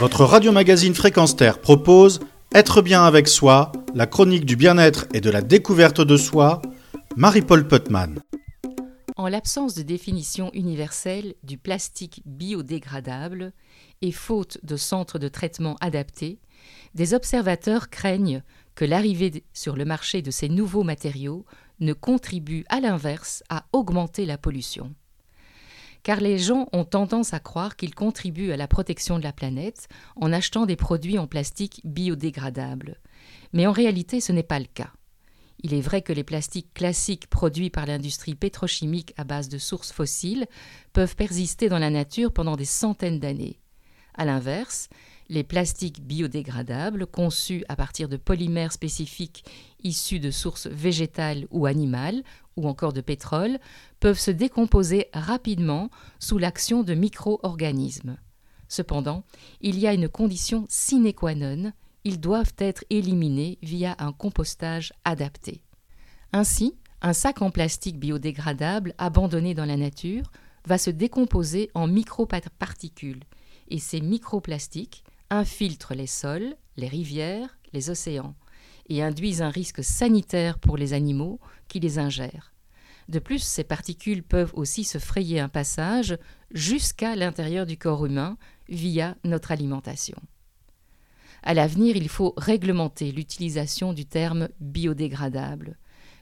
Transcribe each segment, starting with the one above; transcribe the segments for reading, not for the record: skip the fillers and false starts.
Votre radio-magazine Fréquence Terre propose Être bien avec soi, la chronique du bien-être et de la découverte de soi, Marie-Paul Putman. En l'absence de définition universelle du plastique biodégradable et faute de centres de traitement adaptés, des observateurs craignent que l'arrivée sur le marché de ces nouveaux matériaux ne contribue à l'inverse à augmenter la pollution. Car les gens ont tendance à croire qu'ils contribuent à la protection de la planète en achetant des produits en plastique biodégradables. Mais en réalité, ce n'est pas le cas. Il est vrai que les plastiques classiques produits par l'industrie pétrochimique à base de sources fossiles peuvent persister dans la nature pendant des centaines d'années. À l'inverse, les plastiques biodégradables, conçus à partir de polymères spécifiques issus de sources végétales ou animales, ou encore de pétrole, peuvent se décomposer rapidement sous l'action de micro-organismes. Cependant, il y a une condition sine qua non, ils doivent être éliminés via un compostage adapté. Ainsi, un sac en plastique biodégradable abandonné dans la nature va se décomposer en microparticules, et ces microplastiques infiltrent les sols, les rivières, les océans et induisent un risque sanitaire pour les animaux qui les ingèrent. De plus, ces particules peuvent aussi se frayer un passage jusqu'à l'intérieur du corps humain via notre alimentation. À l'avenir, il faut réglementer l'utilisation du terme « biodégradable »,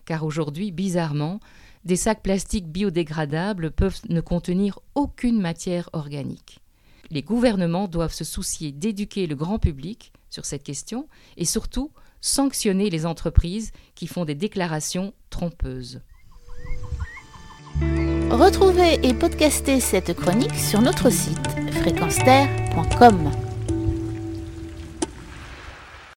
car aujourd'hui, bizarrement, des sacs plastiques biodégradables peuvent ne contenir aucune matière organique. Les gouvernements doivent se soucier d'éduquer le grand public sur cette question et surtout sanctionner les entreprises qui font des déclarations trompeuses. Retrouvez et podcastez cette chronique sur notre site fréquenceterre.com.